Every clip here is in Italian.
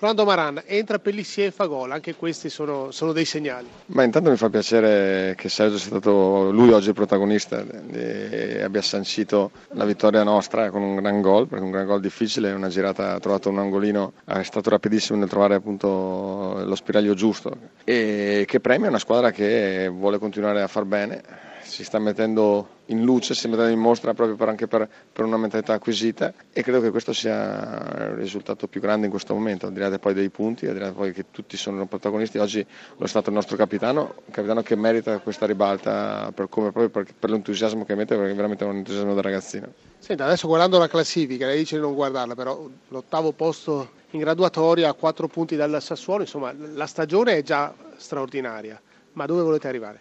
Rando Maran, entra Pellissier e fa gol, anche questi sono dei segnali. Ma intanto mi fa piacere che Sergio sia stato lui oggi il protagonista e abbia sancito la vittoria nostra con un gran gol, perché un gran gol difficile, una girata, ha trovato un angolino, è stato rapidissimo nel trovare appunto lo spiraglio giusto e che premia una squadra che vuole continuare a far bene. Si sta mettendo in luce, si sta mettendo in mostra proprio anche per una mentalità acquisita e credo che questo sia il risultato più grande in questo momento, al di là poi dei punti, al di là poi che tutti sono protagonisti. Oggi lo è stato il nostro capitano, un capitano che merita questa ribalta proprio per l'entusiasmo che mette, perché è veramente un entusiasmo da ragazzino. Senta, adesso guardando la classifica, lei dice di non guardarla, però l'8° posto in graduatoria, a 4 punti dal Sassuolo, insomma la stagione è già straordinaria. Ma dove volete arrivare?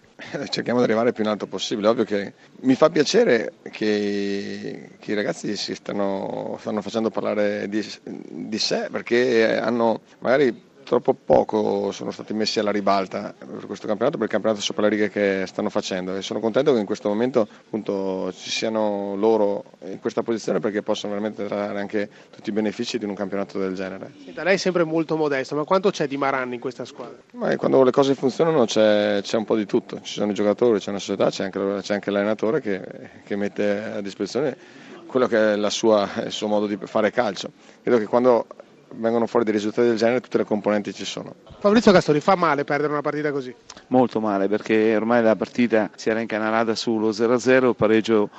Cerchiamo di arrivare più in alto possibile. Ovvio che mi fa piacere che i ragazzi si stanno facendo parlare di sé, perché hanno magari troppo poco sono stati messi alla ribalta per questo campionato, per il campionato sopra le righe che stanno facendo, e sono contento che in questo momento appunto ci siano loro in questa posizione, perché possono veramente trarre anche tutti i benefici di un campionato del genere. Da lei è sempre molto modesto, ma quanto c'è di Maran in questa squadra? Ma quando le cose funzionano c'è un po' di tutto, ci sono i giocatori, c'è una società, c'è anche l'allenatore che mette a disposizione quello che è il suo modo di fare calcio. Credo che quando vengono fuori dei risultati del genere tutte le componenti ci sono. Fabrizio Castori, fa male perdere una partita così? Molto male, perché ormai la partita si era incanalata sullo 0-0, il pareggio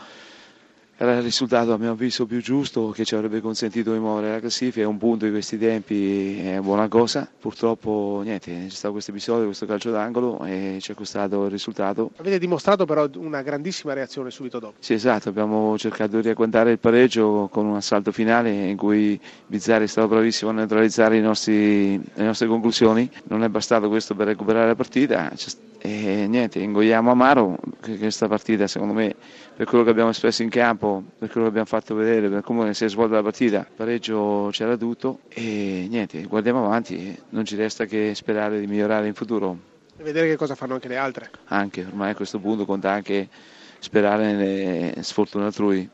era il risultato a mio avviso più giusto, che ci avrebbe consentito di muovere la classifica, un punto di questi tempi è buona cosa. Purtroppo niente, c'è stato questo episodio, questo calcio d'angolo, e ci è costato il risultato. Avete dimostrato però una grandissima reazione subito dopo. Sì, esatto, abbiamo cercato di riacquantare il pareggio con un assalto finale in cui Bizzarri è stato bravissimo a neutralizzare le nostre conclusioni. Non è bastato questo per recuperare la partita e niente, ingoiamo amaro che questa partita, secondo me, per quello che abbiamo espresso in campo, per quello che abbiamo fatto vedere, per come si è svolta la partita, il pareggio c'era tutto e niente, guardiamo avanti, non ci resta che sperare di migliorare in futuro. E vedere che cosa fanno anche le altre. Anche, ormai a questo punto conta anche sperare nelle sfortune altrui.